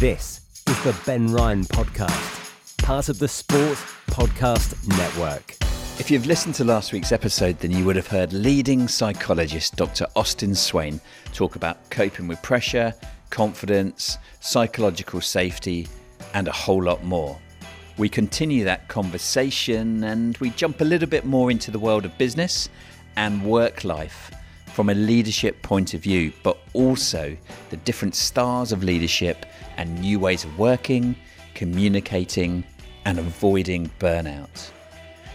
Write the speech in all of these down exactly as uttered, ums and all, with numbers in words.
This is the Ben Ryan Podcast, part of the Sports Podcast Network. If you've listened to last week's episode, then you would have heard leading psychologist Doctor Austin Swain talk about coping with pressure, confidence, psychological safety, and a whole lot more. We continue that conversation and we jump a little bit more into the world of business and work life from a leadership point of view, but also the different styles of leadership and new ways of working, communicating, and avoiding burnout.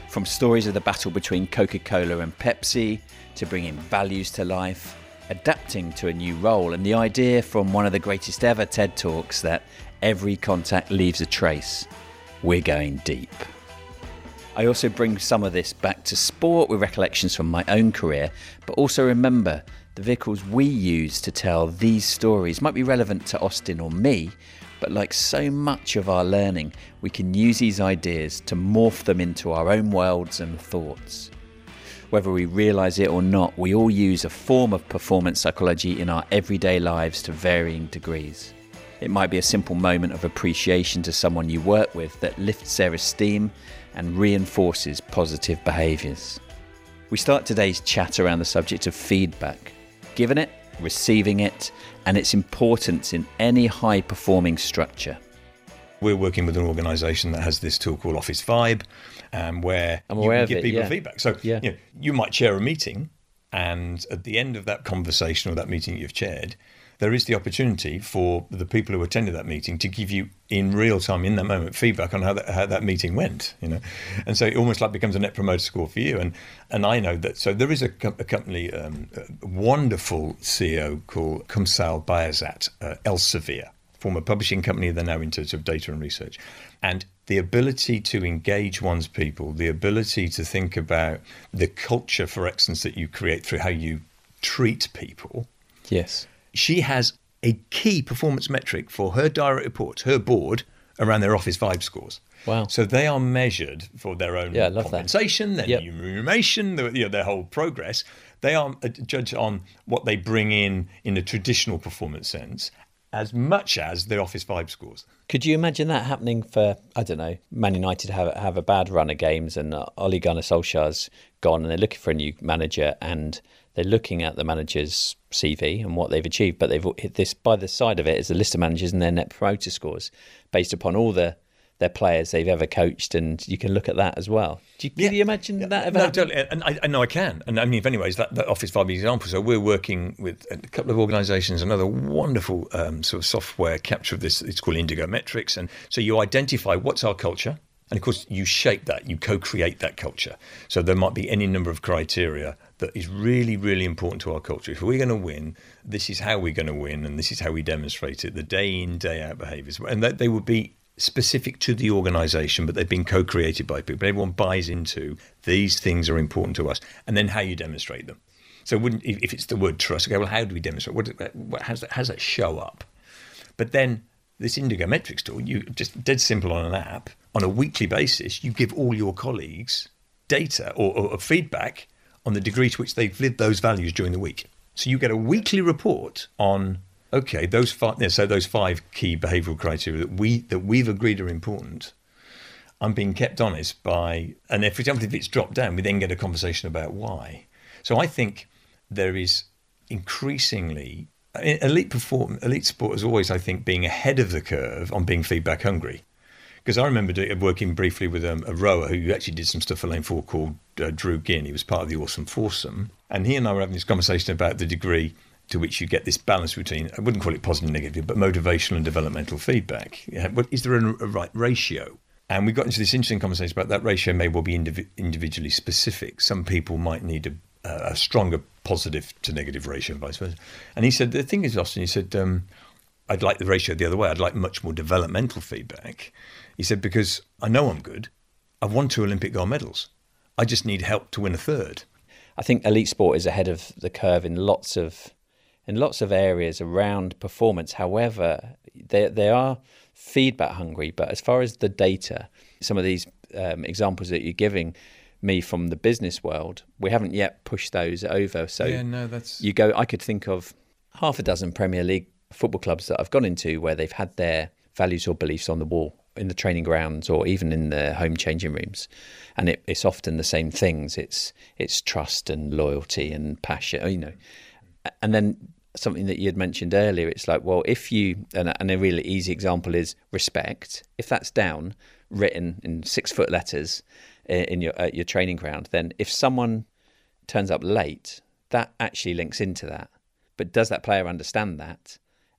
From stories of the battle between Coca-Cola and Pepsi to bringing values to life, adapting to a new role, and the idea from one of the greatest ever TED Talks that every contact leaves a trace. We're going deep. I also bring some of this back to sport with recollections from my own career, but also remember the vehicles we use to tell these stories might be relevant to Austin or me, but like so much of our learning, we can use these ideas to morph them into our own worlds and thoughts. Whether we realise it or not, we all use a form of performance psychology in our everyday lives to varying degrees. It might be a simple moment of appreciation to someone you work with that lifts their esteem and reinforces positive behaviours. We start today's chat around the subject of feedback, giving it, receiving it, and its importance in any high-performing structure. We're working with an organisation that has this tool called Office Vibe, and um, where I'm aware you can give it, people yeah. feedback. So yeah. you know, you might chair a meeting, and at the end of that conversation or that meeting you've chaired, there is the opportunity for the people who attended that meeting to give you in real time, in that moment, feedback on how that, how that meeting went, you know. And so it almost like becomes a net promoter score for you. And and I know that, so there is a, a company, um, a wonderful C E O called Kumsal Baezat, uh, Elsevier, former publishing company, they're now into sort of data and research. And the ability to engage one's people, the ability to think about the culture, for instance, that you create through how you treat people. Yes. She has a key performance metric for her direct reports, her board, around their Office Vibe scores. Wow. So they are measured for their own yeah, compensation, that. their yep. remuneration, their, you know, their whole progress. They are judged on what they bring in in a traditional performance sense, as much as their Office Vibe scores. Could you imagine that happening for, I don't know, Man United have, have a bad run of games and Ole Gunnar Solskjaer's gone and they're looking for a new manager and they're looking at the manager's C V and what they've achieved, but they've hit this by the side of it is a list of managers and their net promoter scores based upon all the their players they've ever coached, and you can look at that as well. Do you, yeah. do you imagine yeah. that ever no, totally. And I, I know I can. And I mean, if anyways, that, that Office Vibe example. So we're working with a couple of organisations, another wonderful um, sort of software capture of this. It's called Indigo Metrics. And so you identify what's our culture. And of course, you shape that, you co-create that culture. So there might be any number of criteria that is really, really important to our culture. If we're going to win, this is how we're going to win, and this is how we demonstrate it, the day in, day out behaviours. And that they would be specific to the organisation, but they've been co-created by people. Everyone buys into these things are important to us, and then how you demonstrate them. So wouldn't if it's the word trust, okay, well, how do we demonstrate? What, what, how's that, how's that show up? But then this Indigo Metrics tool, you just dead simple on an app, on a weekly basis, you give all your colleagues data or, or, or feedback on the degree to which they've lived those values during the week. So you get a weekly report on, okay, those five, yeah, so those five key behavioural criteria that, we, that we've agreed are important. I'm being kept honest by, and if, for example, if it's dropped down, we then get a conversation about why. So I think there is increasingly... Elite perform, elite sport is always, I think, being ahead of the curve on being feedback hungry. Because I remember doing, working briefly with um, a rower who actually did some stuff for Lane four called uh, Drew Ginn. He was part of the Awesome Foursome. And he and I were having this conversation about the degree to which you get this balance between, I wouldn't call it positive and negative, but motivational and developmental feedback. Yeah, but is there a, a right ratio? And we got into this interesting conversation about that ratio may well be indiv- individually specific. Some people might need a a stronger positive to negative ratio and vice versa. And he said, the thing is, Austin, he said, um, I'd like the ratio the other way. I'd like much more developmental feedback. He said, because I know I'm good. I've won two Olympic gold medals. I just need help to win a third. I think elite sport is ahead of the curve in lots of in lots of areas around performance. However, they, they are feedback hungry. But as far as the data, some of these um, examples that you're giving me from the business world, we haven't yet pushed those over. So yeah, no, that's... you go, I could think of half a dozen Premier League football clubs that I've gone into where they've had their values or beliefs on the wall in the training grounds or even in the home changing rooms. And it, it's often the same things. It's it's trust and loyalty and passion, you know. And then something that you had mentioned earlier, it's like, well, if you, and a, and a really easy example is respect. If that's down, written in six foot letters in your at your training ground, then if someone turns up late, that actually links into that. But does that player understand that?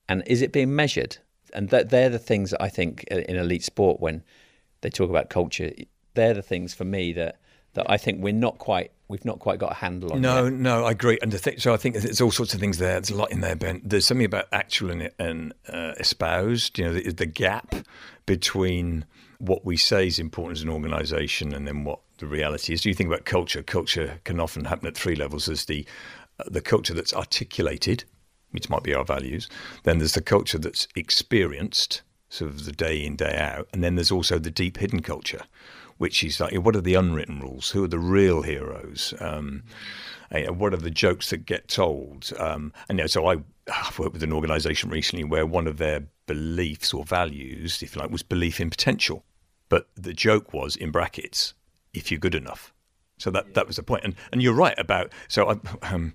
And is it being measured? And that they're the things that I think in elite sport, when they talk about culture, they're the things for me that, that I think we're not quite, we've not quite got a handle on. No, yet. no, I agree. And the th- so I think there's all sorts of things there. There's a lot in there, Ben. There's something about actual and, and uh, espoused, you know, the, the gap between what we say is important as an organisation and then what the reality is. Do you think about culture? Culture can often happen at three levels. There's the, uh, the culture that's articulated, which might be our values. Then there's the culture that's experienced, sort of the day in, day out. And then there's also the deep hidden culture, which is like, what are the unwritten rules? Who are the real heroes? Um, and what are the jokes that get told? Um, and you know, so I, I've worked with an organisation recently where one of their beliefs or values, if you like, was belief in potential. But the joke was, in brackets, if you're good enough. So that, yeah. that was the point. And, and you're right about... So I... Um,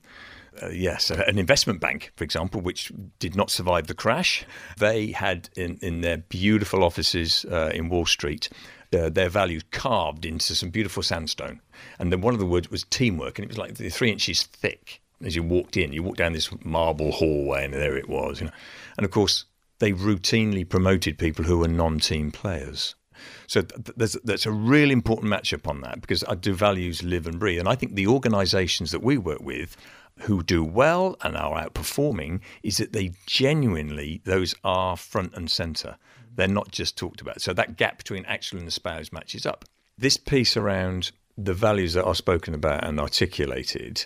Uh, yes, an investment bank, for example, which did not survive the crash. They had in, in their beautiful offices uh, in Wall Street, uh, their values carved into some beautiful sandstone. And then one of the words was teamwork, and it was like three inches thick. As you walked in, you walked down this marble hallway, and there it was. You know? And of course, they routinely promoted people who were non-team players. So there's, that's a really important matchup on that, because do values live and breathe? And I think the organisations that we work with who do well and are outperforming is that they genuinely, those are front and centre. They're not just talked about. So that gap between actual and espoused matches up. This piece around the values that are spoken about and articulated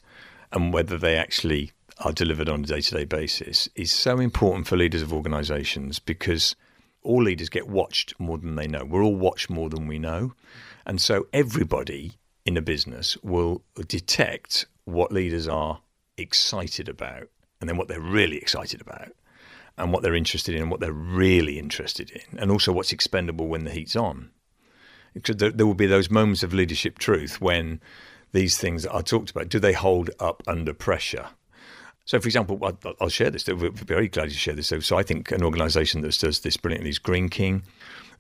and whether they actually are delivered on a day-to-day basis is so important for leaders of organisations, because all leaders get watched more than they know. We're all watched more than we know. And so everybody in a business will detect what leaders are excited about and then what they're really excited about and what they're interested in and what they're really interested in, and also what's expendable when the heat's on. Because there, there will be those moments of leadership truth when these things that are talked about, do they hold up under pressure? So, for example, I'll, I'll share this. We're very glad to share this. So I think an organisation that does this brilliantly is Greene King.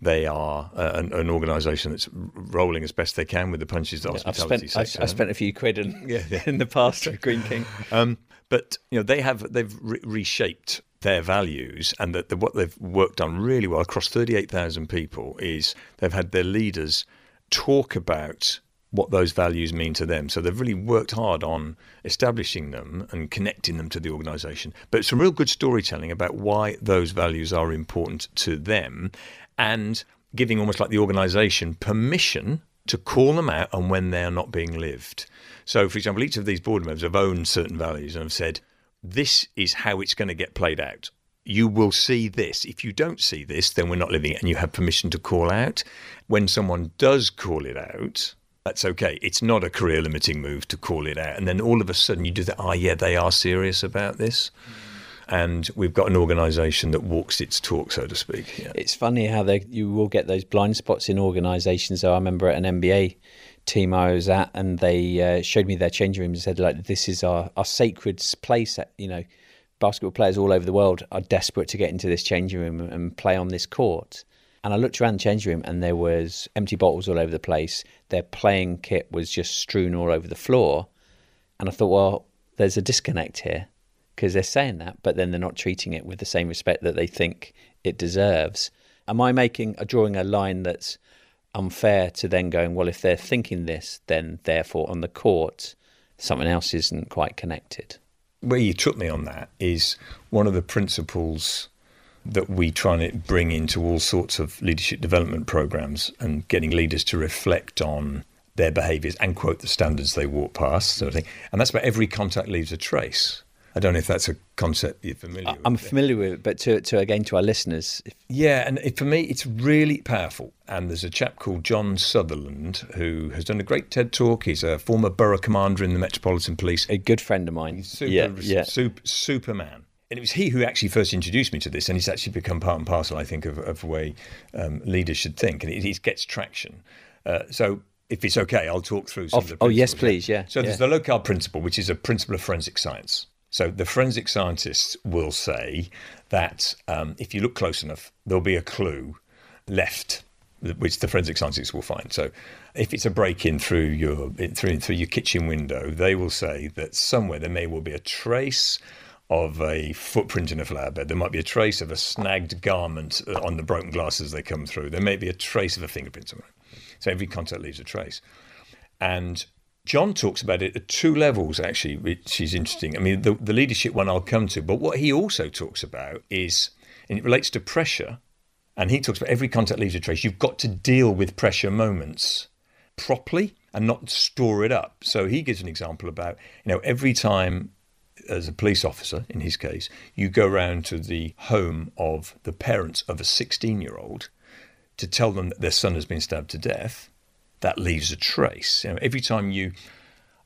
They are uh, an, an organisation that's rolling as best they can with the punches that yeah, hospitality I've spent, sector. I've, I've spent a few quid in, yeah, yeah. in the past at Greene King. Um, but you know, they have they've re- reshaped their values, and that the, what they've worked on really well across thirty-eight thousand people is they've had their leaders talk about what those values mean to them. So they've really worked hard on establishing them and connecting them to the organisation. But some real good storytelling about why those values are important to them, and giving almost like the organisation permission to call them out on when they are not being lived. So, for example, each of these board members have owned certain values and have said, this is how it's going to get played out. You will see this. If you don't see this, then we're not living it. And you have permission to call out. When someone does call it out, that's okay. It's not a career-limiting move to call it out. And then all of a sudden you do that, oh, yeah, they are serious about this. And we've got an organisation that walks its talk, so to speak. Yeah. It's funny how they, you will get those blind spots in organisations. So I remember at an N B A team I was at, and they uh, showed me their changing rooms and said, like, this is our, our sacred place. You know, basketball players all over the world are desperate to get into this changing room and play on this court. And I looked around the changing room and there was empty bottles all over the place. Their playing kit was just strewn all over the floor. And I thought, well, there's a disconnect here, because they're saying that, but then they're not treating it with the same respect that they think it deserves. Am I making, drawing a line that's unfair to then going, well, if they're thinking this, then therefore on the court, something else isn't quite connected? Where you took me on that is one of the principles that we try and bring into all sorts of leadership development programs, and getting leaders to reflect on their behaviours and quote the standards they walk past, sort of thing. And that's where every contact leaves a trace. I don't know if that's a concept you're familiar I'm with. I'm familiar with it, but to, to again, to our listeners. If... Yeah, and it, for me, it's really powerful. And there's a chap called John Sutherland who has done a great TED Talk. He's a former borough commander in the Metropolitan Police. A good friend of mine. Super, yeah, yeah. Super, superman. And it was he who actually first introduced me to this, and it's actually become part and parcel, I think, of, of the way um, leaders should think, and it, it gets traction. Uh, so if it's okay, I'll talk through some of, of the principles. Oh, yes, please, yeah. So yeah. There's the Locard Principle, which is a principle of forensic science. So the forensic scientists will say that um, if you look close enough, there'll be a clue left, which the forensic scientists will find. So if it's a break-in through your through, through your kitchen window, they will say that somewhere there may well be a trace of a footprint in a flowerbed. There might be a trace of a snagged garment on the broken glass as they come through. There may be a trace of a fingerprint somewhere. So every contact leaves a trace. And John talks about it at two levels, actually, which is interesting. I mean, the, the leadership one I'll come to, but what he also talks about is, and it relates to pressure, and he talks about every contact leaves a trace. You've got to deal with pressure moments properly and not store it up. So he gives an example about, you know, every time as a police officer, in his case, you go round to the home of the parents of a sixteen-year-old to tell them that their son has been stabbed to death, that leaves a trace. You know, every time you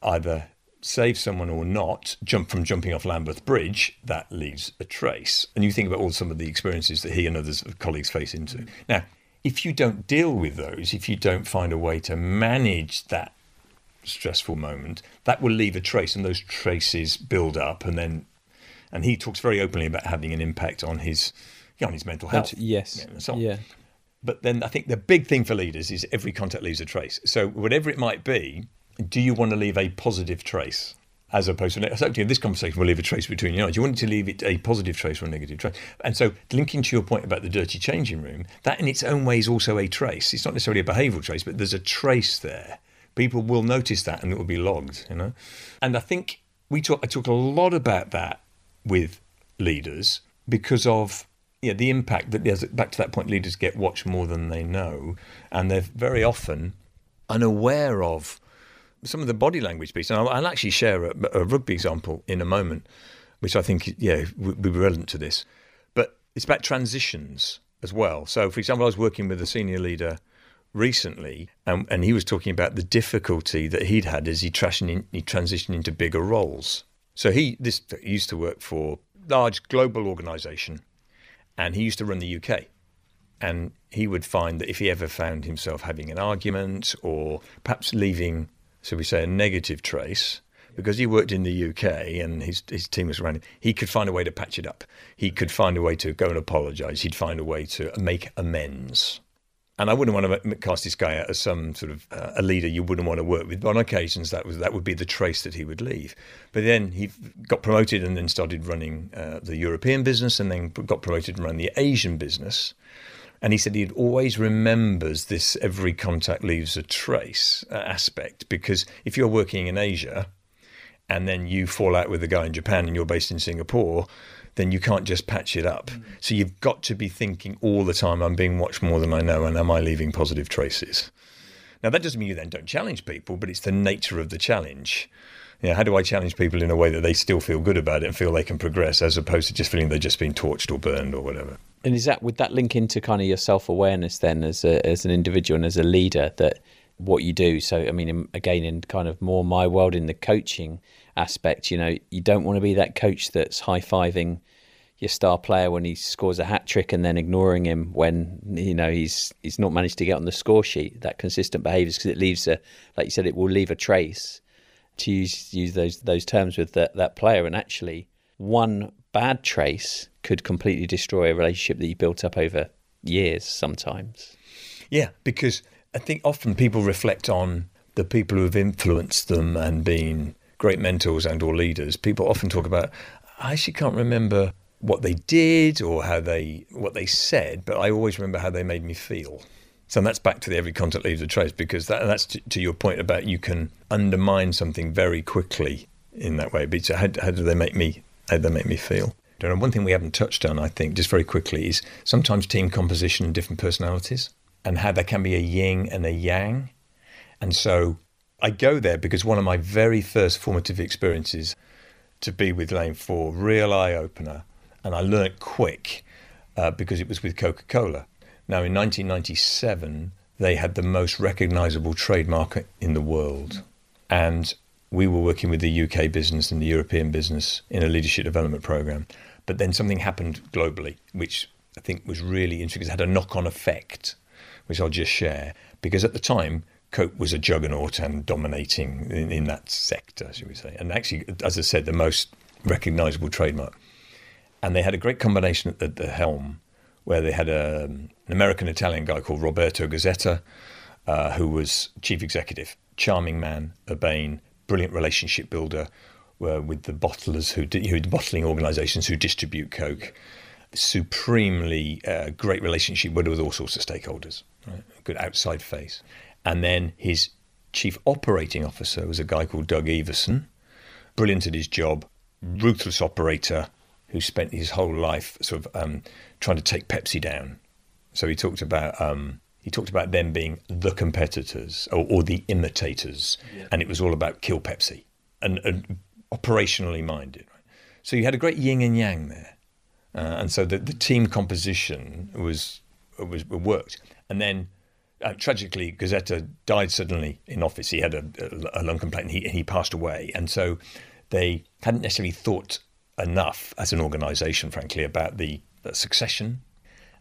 either save someone or not, jump from jumping off Lambeth Bridge, that leaves a trace. And you think about all some of the experiences that he and others colleagues face into. Now, if you don't deal with those, if you don't find a way to manage that stressful moment, that will leave a trace, and those traces build up. And then, and he talks very openly about having an impact on his, you know, on his mental health. That's, yes. Yeah, and so on. Yeah. But then I think the big thing for leaders is every contact leaves a trace. So whatever it might be, do you want to leave a positive trace as opposed to... So this conversation will leave a trace between you and I. Do you want to leave it a positive trace or a negative trace? And so linking to your point about the dirty changing room, that in its own way is also a trace. It's not necessarily a behavioural trace, but there's a trace there. People will notice that and it will be logged, you know. And I think we talk, I talk a lot about that with leaders because of... Yeah, the impact that, back to that point, leaders get watched more than they know, and they're very often unaware of some of the body language piece. And I'll, I'll actually share a, a rugby example in a moment, which I think, yeah, would be relevant to this. But it's about transitions as well. So, for example, I was working with a senior leader recently, and, and he was talking about the difficulty that he'd had as he, in, he transitioned into bigger roles. So he, this, he used to work for a large global organisation, and he used to run the U K. And he would find that if he ever found himself having an argument or perhaps leaving, so we say, a negative trace, because he worked in the U K and his, his team was around him, he could find a way to patch it up. He could find a way to go and apologise. He'd find a way to make amends. And I wouldn't want to cast this guy out as some sort of uh, a leader you wouldn't want to work with. But on occasions, that was that would be the trace that he would leave. But then he got promoted and then started running uh, the European business, and then got promoted and ran the Asian business. And he said he always remembers this every contact leaves a trace uh, aspect, because if you're working in Asia and then you fall out with the guy in Japan and you're based in Singapore, then you can't just patch it up. Mm. So you've got to be thinking all the time, I'm being watched more than I know, and am I leaving positive traces? Now, that doesn't mean you then don't challenge people, but it's the nature of the challenge. You know, how do I challenge people in a way that they still feel good about it and feel they can progress, as opposed to just feeling they're just being torched or burned or whatever? And is that, would that link into kind of your self-awareness then as a, as an individual and as a leader, that what you do? So, I mean, again, in kind of more my world in the coaching aspect, you know, you don't want to be that coach that's high-fiving your star player when he scores a hat trick and then ignoring him when, you know, he's he's not managed to get on the score sheet. That consistent behaviours, because it leaves a, like you said, it will leave a trace, to use use those those terms, with that that player. And actually, one bad trace could completely destroy a relationship that you built up over years sometimes. Yeah, because I think often people reflect on the people who have influenced them and been great mentors and or leaders. People often talk about, I actually can't remember what they did or how they what they said, but I always remember how they made me feel. So that's back to the every contact leaves a trace, because that, that's to, to your point about you can undermine something very quickly in that way. But so how, how do they make me how do they make me feel? Don't know, one thing we haven't touched on, I think, just very quickly, is sometimes team composition and different personalities, and how there can be a yin and a yang. And so I go there because one of my very first formative experiences to be with Lane four, real eye-opener, and I learnt quick uh, because it was with Coca-Cola. Now, in nineteen ninety-seven, they had the most recognisable trademark in the world. And we were working with the U K business and the European business in a leadership development programme. But then something happened globally, which I think was really interesting, because it had a knock-on effect, which I'll just share. Because at the time, Coke was a juggernaut and dominating in, in that sector, shall we say. And actually, as I said, the most recognisable trademark. And they had a great combination at the, the helm, where they had a, an American-Italian guy called Roberto Gazzetta, uh, who was chief executive, charming man, urbane, brilliant relationship builder, uh, with the bottlers, who did, who the bottling organisations who distribute Coke, supremely uh, great relationship with, with all sorts of stakeholders, right? Good outside face. And then his chief operating officer was a guy called Doug Everson, brilliant at his job, ruthless operator, who spent his whole life sort of um, trying to take Pepsi down. So he talked about um, he talked about them being the competitors, or, or the imitators, yeah. And it was all about kill Pepsi, and, and operationally minded. Right? So you had a great yin and yang there, uh, and so the, the team composition was was worked. And then uh, tragically, Gazzetta died suddenly in office. He had a, a, a lung complaint, and he, he passed away. And so they hadn't necessarily thought enough as an organisation, frankly, about the, the succession.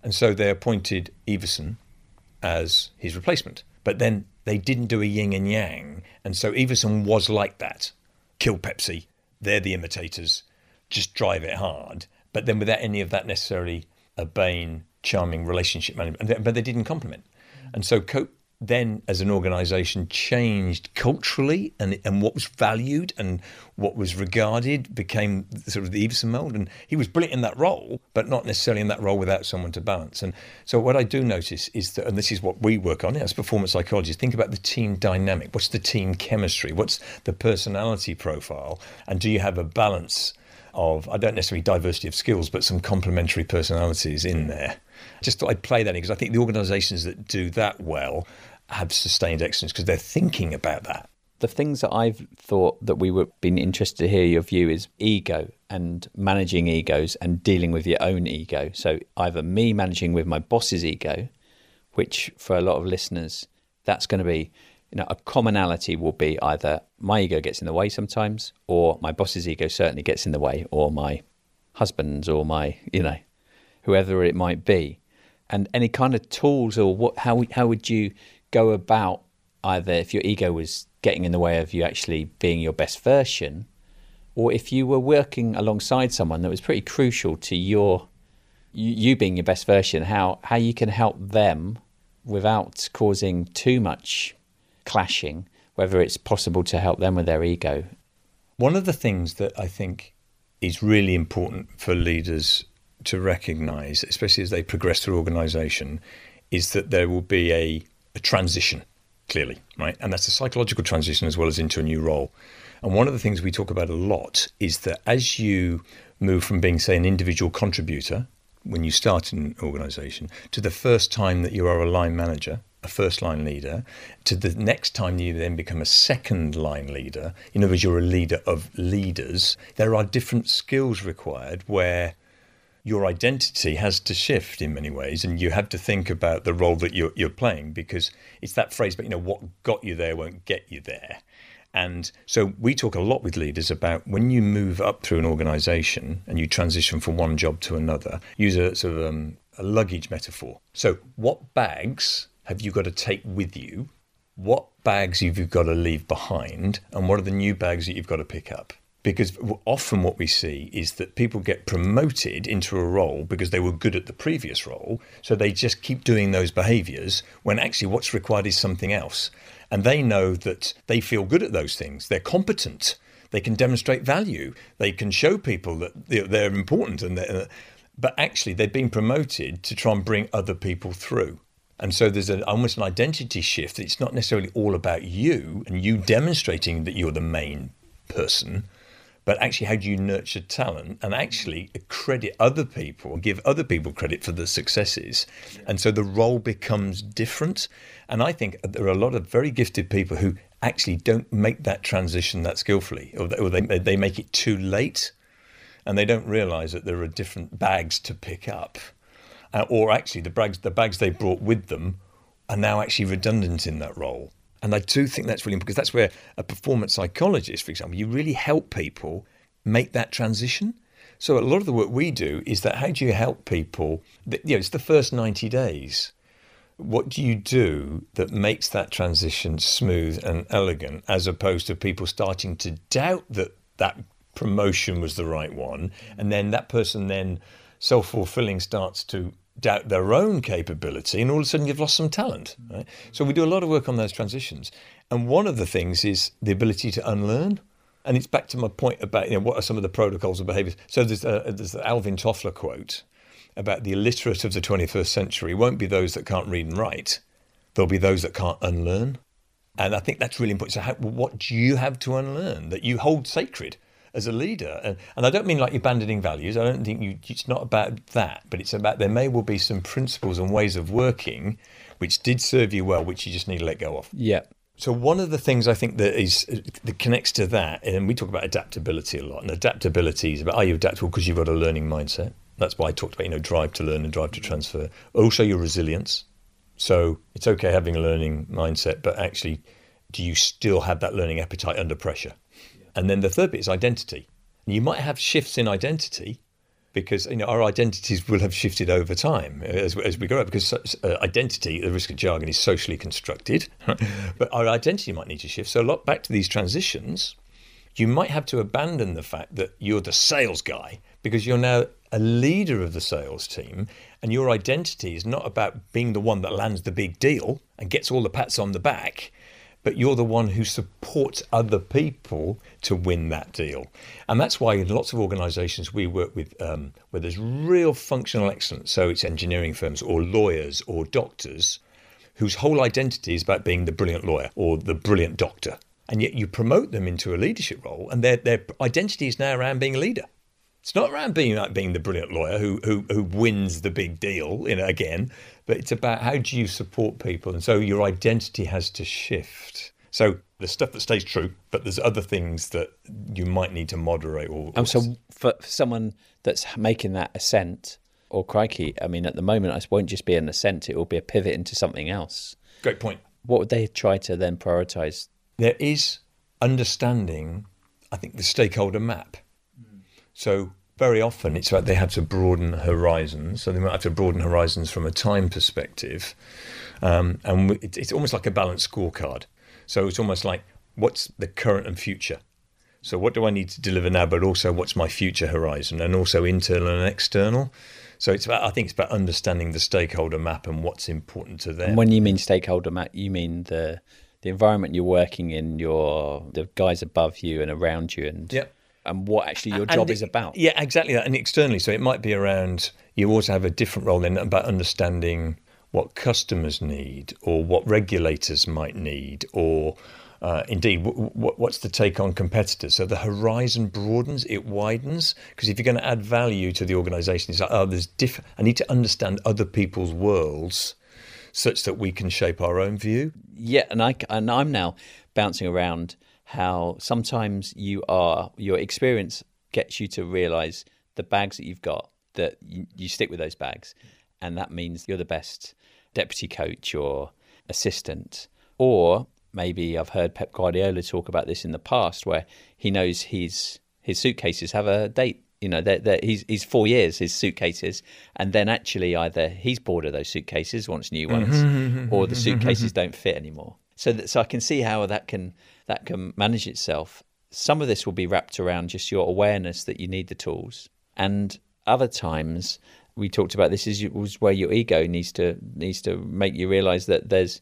And so they appointed Everson as his replacement. But then they didn't do a yin and yang. And so Everson was like that. Kill Pepsi. They're the imitators. Just drive it hard. But then without any of that necessarily urbane, charming relationship management. But they didn't complement. And so Coke then, as an organisation, changed culturally, and and what was valued and what was regarded became sort of the Everson mould. And he was brilliant in that role, but not necessarily in that role without someone to balance. And so what I do notice is that, and this is what we work on as performance psychologists, think about the team dynamic. What's the team chemistry? What's the personality profile? And do you have a balance of, I don't necessarily diversity of skills, but some complementary personalities in there? Just thought I'd play that in, because I think the organisations that do that well have sustained excellence, because they're thinking about that. The things that I've thought that we would been interested to hear your view is ego and managing egos and dealing with your own ego. So either me managing with my boss's ego, which for a lot of listeners, that's going to be, you know, a commonality will be either my ego gets in the way sometimes, or my boss's ego certainly gets in the way, or my husband's, or my, you know, whoever it might be. And any kind of tools, or what, how how would you go about, either if your ego was getting in the way of you actually being your best version, or if you were working alongside someone that was pretty crucial to your you, you being your best version, how how you can help them without causing too much clashing, whether it's possible to help them with their ego? One of the things that I think is really important for leaders to recognise, especially as they progress through organisation, is that there will be a, a transition, clearly, right? And that's a psychological transition as well as into a new role. And one of the things we talk about a lot is that as you move from being, say, an individual contributor, when you start an organisation, to the first time that you are a line manager, a first-line leader, to the next time you then become a second-line leader, in other words, you're a leader of leaders, there are different skills required where your identity has to shift in many ways, and you have to think about the role that you're, you're playing, because it's that phrase, but, you know, what got you there won't get you there. And so we talk a lot with leaders about when you move up through an organisation and you transition from one job to another, use a sort of um, a luggage metaphor. So what bags have you got to take with you? What bags have you got to leave behind? And what are the new bags that you've got to pick up? Because often what we see is that people get promoted into a role because they were good at the previous role, so they just keep doing those behaviours when actually what's required is something else. And they know that they feel good at those things. They're competent. They can demonstrate value. They can show people that they're important. And they're, but actually they're being promoted to try and bring other people through. And so there's an, almost an identity shift. It's not necessarily all about you and you demonstrating that you're the main person, but actually how do you nurture talent and actually credit other people, give other people credit for the successes. And so the role becomes different. And I think there are a lot of very gifted people who actually don't make that transition that skillfully, or they, they make it too late and they don't realise that there are different bags to pick up. Uh, or actually the bags, the bags they brought with them are now actually redundant in that role. And I do think that's really important, because that's where a performance psychologist, for example, you really help people make that transition. So a lot of the work we do is that, how do you help people? You know, it's the first ninety days. What do you do that makes that transition smooth and elegant, as opposed to people starting to doubt that that promotion was the right one? And then that person then self-fulfilling starts to doubt their own capability, and all of a sudden you've lost some talent, right? So we do a lot of work on those transitions. And one of the things is the ability to unlearn. And it's back to my point about, you know, what are some of the protocols or behaviours. So there's, a, there's the Alvin Toffler quote about the illiterate of the twenty-first century won't be those that can't read and write. There'll be those that can't unlearn. And I think that's really important. So how, what do you have to unlearn that you hold sacred as a leader? And, and I don't mean like abandoning values. I don't think you, it's not about that, but it's about there may well be some principles and ways of working which did serve you well, which you just need to let go of. Yeah. So one of the things I think that is that connects to that, and we talk about adaptability a lot, and adaptability is about, are you adaptable because you've got a learning mindset? That's why I talked about, you know, drive to learn and drive to transfer. Also your resilience. So it's okay having a learning mindset, but actually, do you still have that learning appetite under pressure? Yeah. And then the third bit is identity. And you might have shifts in identity, because, you know, our identities will have shifted over time as, as we grow up, because uh, identity, the risk of jargon, is socially constructed, but our identity might need to shift. So a lot back to these transitions, you might have to abandon the fact that you're the sales guy, because you're now a leader of the sales team, and your identity is not about being the one that lands the big deal and gets all the pats on the back, but you're the one who supports other people to win that deal. And that's why in lots of organisations we work with, um, where there's real functional excellence, so it's engineering firms or lawyers or doctors, whose whole identity is about being the brilliant lawyer or the brilliant doctor. And yet you promote them into a leadership role, and their their identity is now around being a leader. It's not around being like being the brilliant lawyer who who, who wins the big deal, you know, again, but it's about how do you support people. And so your identity has to shift. So there's stuff that stays true, but there's other things that you might need to moderate. Or, or... And so for, for someone that's making that ascent, or crikey, I mean, at the moment, it won't just be an ascent, it will be a pivot into something else. Great point. What would they try to then prioritise? There is understanding, I think, the stakeholder map. Mm. So very often it's about they have to broaden horizons. So they might have to broaden horizons from a time perspective. Um, and it's, it's almost like a balanced scorecard. So it's almost like, what's the current and future? So what do I need to deliver now, but also what's my future horizon, and also internal and external? So it's about, I think it's about understanding the stakeholder map and what's important to them. And when you mean stakeholder map, you mean the the environment you're working in, your the guys above you and around you, and yep. And what actually your job and, is about. Yeah, exactly that. And externally, so it might be around, you also have a different role in about understanding what customers need, or what regulators might need, or uh, indeed, w- w- what's the take on competitors? So the horizon broadens, it widens, because if you're going to add value to the organisation, it's like, oh, there's diff- I need to understand other people's worlds such that we can shape our own view. Yeah, and, I, and I'm now bouncing around how sometimes you are your experience gets you to realise the bags that you've got, that you, you stick with those bags, and that means you're the best deputy coach or assistant. Or maybe I've heard Pep Guardiola talk about this in the past, where he knows his his suitcases have a date. You know, they're, they're, he's he's four years his suitcases, and then actually either he's bored of those suitcases, wants new ones, or the suitcases don't fit anymore. So that, so I can see how that can that can manage itself. Some of this will be wrapped around just your awareness that you need the tools, and other times we talked about this is was where your ego needs to needs to make you realise that there's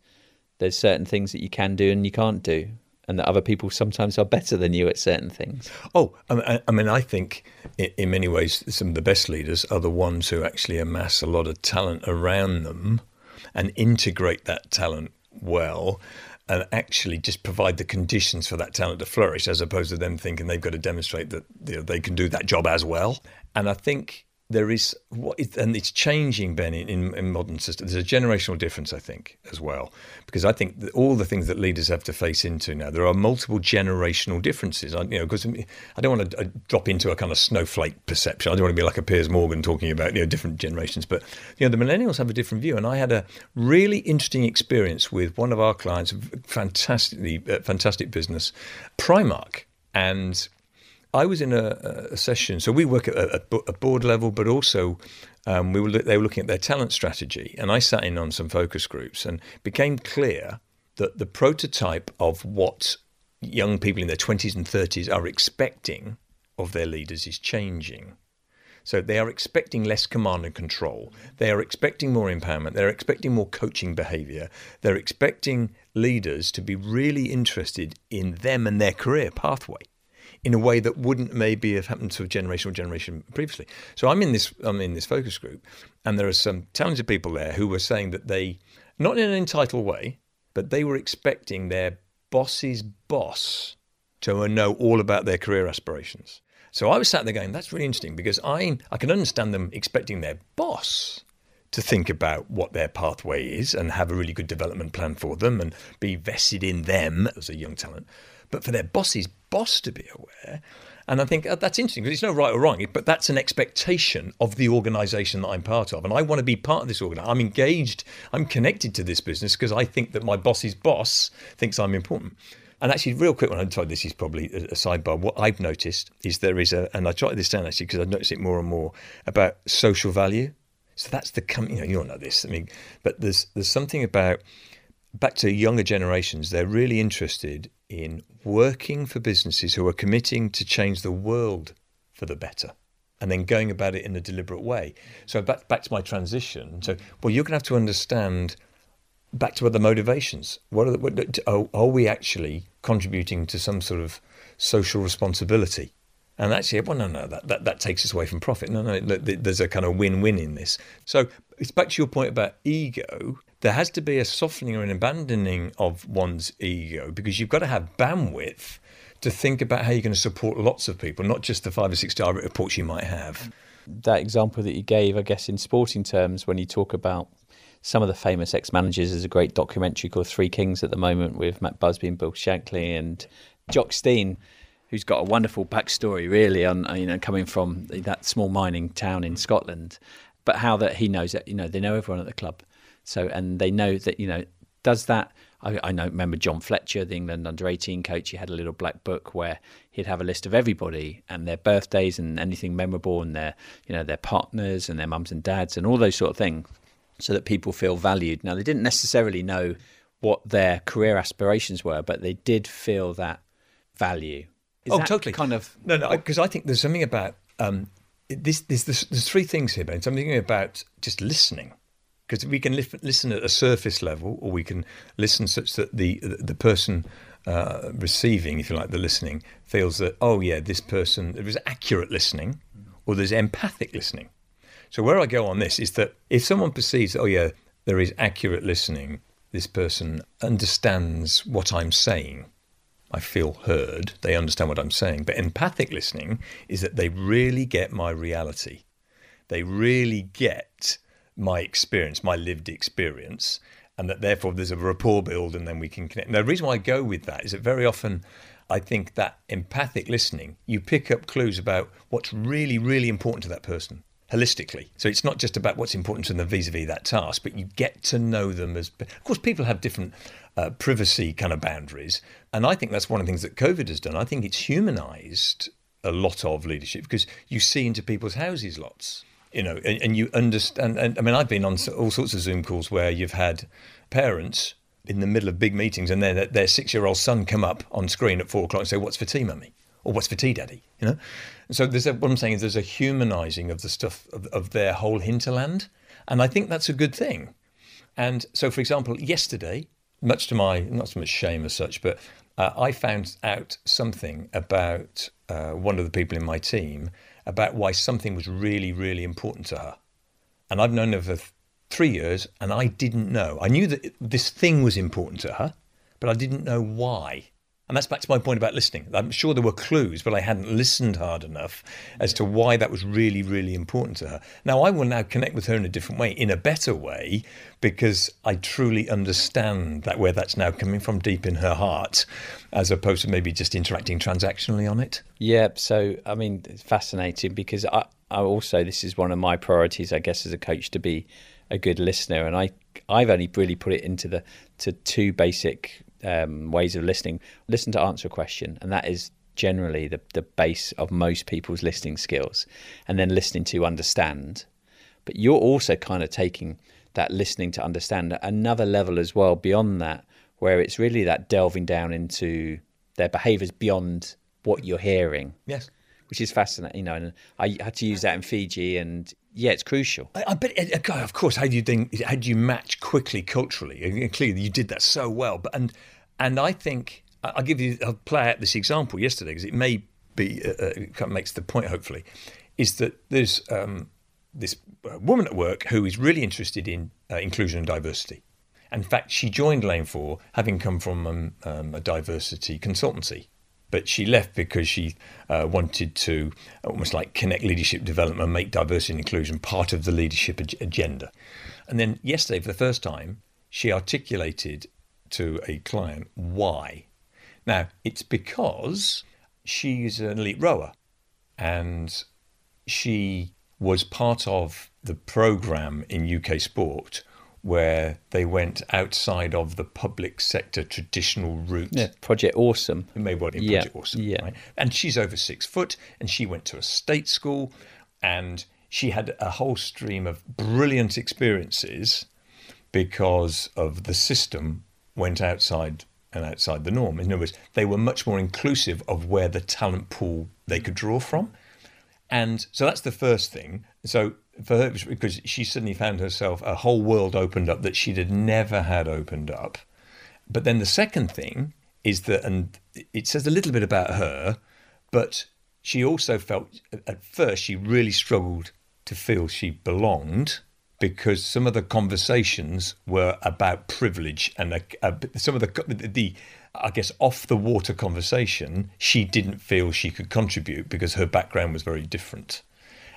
there's certain things that you can do and you can't do, and that other people sometimes are better than you at certain things. Oh, I, I mean, I think in many ways some of the best leaders are the ones who actually amass a lot of talent around them and integrate that talent well, and actually just provide the conditions for that talent to flourish, as opposed to them thinking they've got to demonstrate that, you know, they can do that job as well. And I think there is, what is, and it's changing, Ben, in, in modern systems. There's a generational difference, I think, as well, because I think that all the things that leaders have to face into now, there are multiple generational differences. I, you know, because I don't want to drop into a kind of snowflake perception. I don't want to be like a Piers Morgan talking about, you know, different generations. But, you know, the millennials have a different view. And I had a really interesting experience with one of our clients, fantastically, fantastic business, Primark, and I was in a, a session, so we work at a, a board level, but also um, we were they were looking at their talent strategy, and I sat in on some focus groups, and became clear that the prototype of what young people in their twenties and thirties are expecting of their leaders is changing. So they are expecting less command and control. They are expecting more empowerment. They're expecting more coaching behavior. They're expecting leaders to be really interested in them and their career pathway in a way that wouldn't maybe have happened to a generation or generation previously. So I'm in this, I'm in this focus group, and there are some talented people there who were saying that they, not in an entitled way, but they were expecting their boss's boss to know all about their career aspirations. So I was sat there going, that's really interesting, because I I can understand them expecting their boss to think about what their pathway is and have a really good development plan for them and be vested in them as a young talent. But for their boss's boss to be aware, and I think oh, that's interesting, because it's no right or wrong, but that's an expectation of the organisation that I'm part of. And I want to be part of this organisation. I'm engaged, I'm connected to this business because I think that my boss's boss thinks I'm important. And actually, real quick, when I tried this, is probably a sidebar. What I've noticed is there is a, and I jotted this down actually because I've noticed it more and more, about social value. So that's the, com- you know, you all know this. I mean, but there's there's something about, back to younger generations, they're really interested in working for businesses who are committing to change the world for the better, and then going about it in a deliberate way. So back back to my transition. So, well, you're going to have to understand. Back to other motivations. What are, the, what are, are we actually contributing to some sort of social responsibility? And actually, well, no, no, that, that, that takes us away from profit. No, no, there's a kind of win-win in this. So it's back to your point about ego. There has to be a softening or an abandoning of one's ego, because you've got to have bandwidth to think about how you're going to support lots of people, not just the five or six direct reports you might have. That example that you gave, I guess, in sporting terms, when you talk about some of the famous ex-managers, is a great documentary called Three Kings at the moment with Matt Busby and Bill Shankly and Jock Steen, who's got a wonderful backstory really on, you know, coming from that small mining town in Scotland, but how that he knows that, you know, they know everyone at the club. So, and they know that, you know, does that, I, I know, remember John Fletcher, the England under eighteen coach, he had a little black book where he'd have a list of everybody and their birthdays and anything memorable and their, you know, their partners and their mums and dads and all those sort of things, so that people feel valued. Now, they didn't necessarily know what their career aspirations were, but they did feel that value. Is oh, that totally. Kind of no, no, because I think there's something about um, this. There's, there's, there's three things here, Ben. Something about just listening, because we can li- listen at a surface level, or we can listen such that the the, the person uh, receiving, if you like, the listening feels that oh yeah, this person. There is accurate listening, or there's empathic listening. So where I go on this is that if someone perceives, oh yeah, there is accurate listening, this person understands what I'm saying, I feel heard, they understand what I'm saying. But empathic listening is that they really get my reality. They really get my experience, my lived experience, and that therefore there's a rapport build and then we can connect. Now, the reason why I go with that is that very often I think that empathic listening, you pick up clues about what's really, really important to that person. Holistically. So it's not just about what's important to them vis-a-vis that task, but you get to know them as... Of course, people have different uh, privacy kind of boundaries. And I think that's one of the things that COVID has done. I think it's humanised a lot of leadership because you see into people's houses lots, you know, and, and you understand... And, and I mean, I've been on all sorts of Zoom calls where you've had parents in the middle of big meetings and their, their six-year-old son come up on screen at four o'clock and say, what's for tea, mummy? Or what's for tea, daddy? You know, and so there's a, what I'm saying is there's a humanising of the stuff of, of their whole hinterland, and I think that's a good thing. And so, for example, yesterday, much to my not so much shame as such, but uh, I found out something about uh, one of the people in my team about why something was really, really important to her, and I've known her for th- three years, and I didn't know. I knew that this thing was important to her, but I didn't know why. And that's back to my point about listening. I'm sure there were clues, but I hadn't listened hard enough as to why that was really, really important to her. Now, I will now connect with her in a different way, in a better way, because I truly understand that where that's now coming from deep in her heart, as opposed to maybe just interacting transactionally on it. Yeah, so, I mean, it's fascinating because I, I also, this is one of my priorities, I guess, as a coach, to be a good listener. And I, I've only really put it into the to two basic Um, ways of listening. Listen to answer a question, and that is generally the, the base of most people's listening skills, and then listening to understand. But you're also kind of taking that listening to understand at another level as well beyond that, where it's really that delving down into their behaviours beyond what you're hearing. Yes. Which is fascinating, you know, and I had to use that in Fiji, and yeah, it's crucial. I, I bet, of course, how do you think, how do you match quickly culturally? And clearly you did that so well. But and and I think, I'll give you, I'll play out this example yesterday, because it may be, uh, it kind of makes the point hopefully, is that there's um, this woman at work who is really interested in uh, inclusion and diversity. In fact, she joined Lane four having come from um, um, a diversity consultancy. But she left because she uh, wanted to almost like connect leadership development, make diversity and inclusion part of the leadership ag- agenda. And then yesterday, for the first time, she articulated to a client why. Now, it's because she's an elite rower, and she was part of the programme in U K sport where they went outside of the public sector traditional route. Yeah, Project Awesome. They made one in Project yeah, Awesome. Yeah. Right? And she's over six foot, and she went to a state school, and she had a whole stream of brilliant experiences because of the system went outside and outside the norm. In other words, they were much more inclusive of where the talent pool they could draw from. And so that's the first thing. So for her, because she suddenly found herself, a whole world opened up that she'd had never had opened up. But then the second thing is that, and it says a little bit about her, but she also felt at first she really struggled to feel she belonged, because some of the conversations were about privilege, and a, a, some of the, the, I guess, off the water conversation, she didn't feel she could contribute because her background was very different.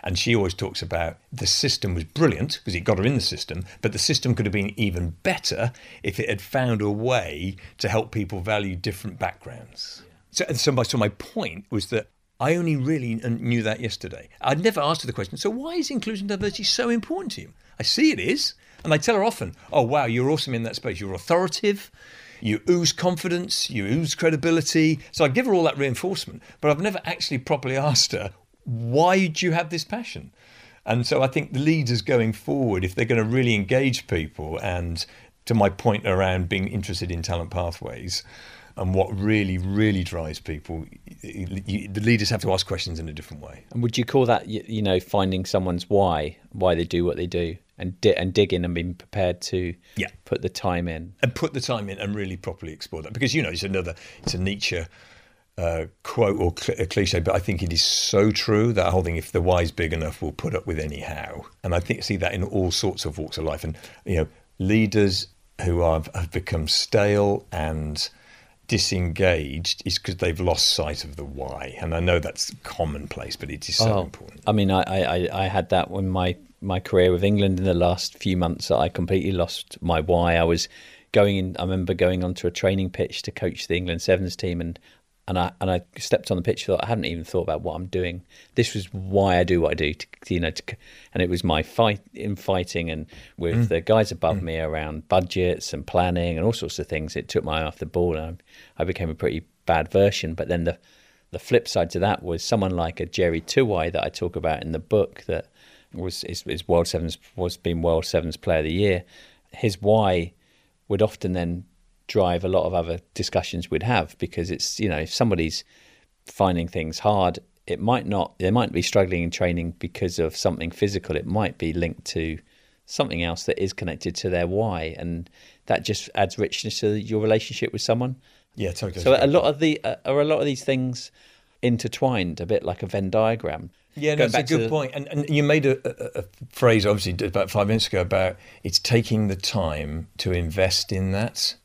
And she always talks about the system was brilliant because it got her in the system, but the system could have been even better if it had found a way to help people value different backgrounds. Yeah. So, so, my, so my point was that I only really knew that yesterday. I'd never asked her the question, so why is inclusion and diversity so important to you? I see it is. And I tell her often, oh, wow, you're awesome in that space. You're authoritative. You ooze confidence. You ooze credibility. So I give her all that reinforcement, but I've never actually properly asked her, why do you have this passion? And so I think the leaders going forward, if they're going to really engage people, and to my point around being interested in talent pathways and what really, really drives people, you, the leaders have to ask questions in a different way. And would you call that, you know, finding someone's why, why they do what they do, and di- and digging and being prepared to yeah. put the time in? And put the time in and really properly explore that. Because, you know, it's another, it's a Nietzsche Uh, quote or cl- cliche, but I think it is so true, that whole thing, if the why's big enough, we'll put up with any how. And I think see that in all sorts of walks of life. And, you know, leaders who are, have become stale and disengaged is because they've lost sight of the why. And I know that's commonplace, but it is so oh, important. I mean, I, I, I had that when my, my career with England in the last few months, that I completely lost my why. I was going in, I remember going onto a training pitch to coach the England Sevens team, and And I and I stepped on the pitch. Thought I hadn't even thought about what I'm doing. This was why I do what I do. To, you know, to, and it was my fight in fighting, and with mm. the guys above mm. me around budgets and planning and all sorts of things. It took my eye off the ball, and I, I became a pretty bad version. But then the the flip side to that was someone like a Jerry Tuwai that I talk about in the book, that was is, is World Sevens was been World Sevens Player of the Year. His why would often then drive a lot of other discussions we'd have, because it's, you know, if somebody's finding things hard, it might not, they might be struggling in training because of something physical. It might be linked to something else that is connected to their why, and that just adds richness to your relationship with someone. Yeah, totally. So a lot of the uh, are a lot of these things intertwined, a bit like a Venn diagram. Yeah, no, that's a good to... point. And, and you made a, a, a phrase obviously about five minutes ago about it's taking the time to invest in that.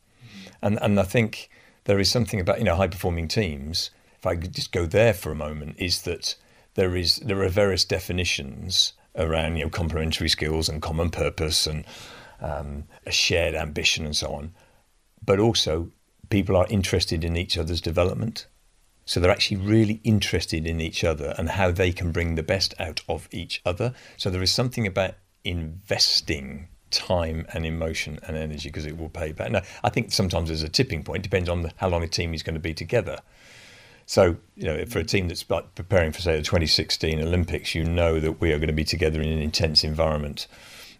And and I think there is something about, you know, high-performing teams, if I could just go there for a moment, is that there is there are various definitions around, you know, complementary skills and common purpose and um, a shared ambition and so on. But also, people are interested in each other's development. So they're actually really interested in each other and how they can bring the best out of each other. So there is something about investing time and emotion and energy, because it will pay back. Now, I think sometimes there's a tipping point, depends on the, how long a team is going to be together. So, you know, for a team that's like preparing for, say, the twenty sixteen Olympics, you know that we are going to be together in an intense environment.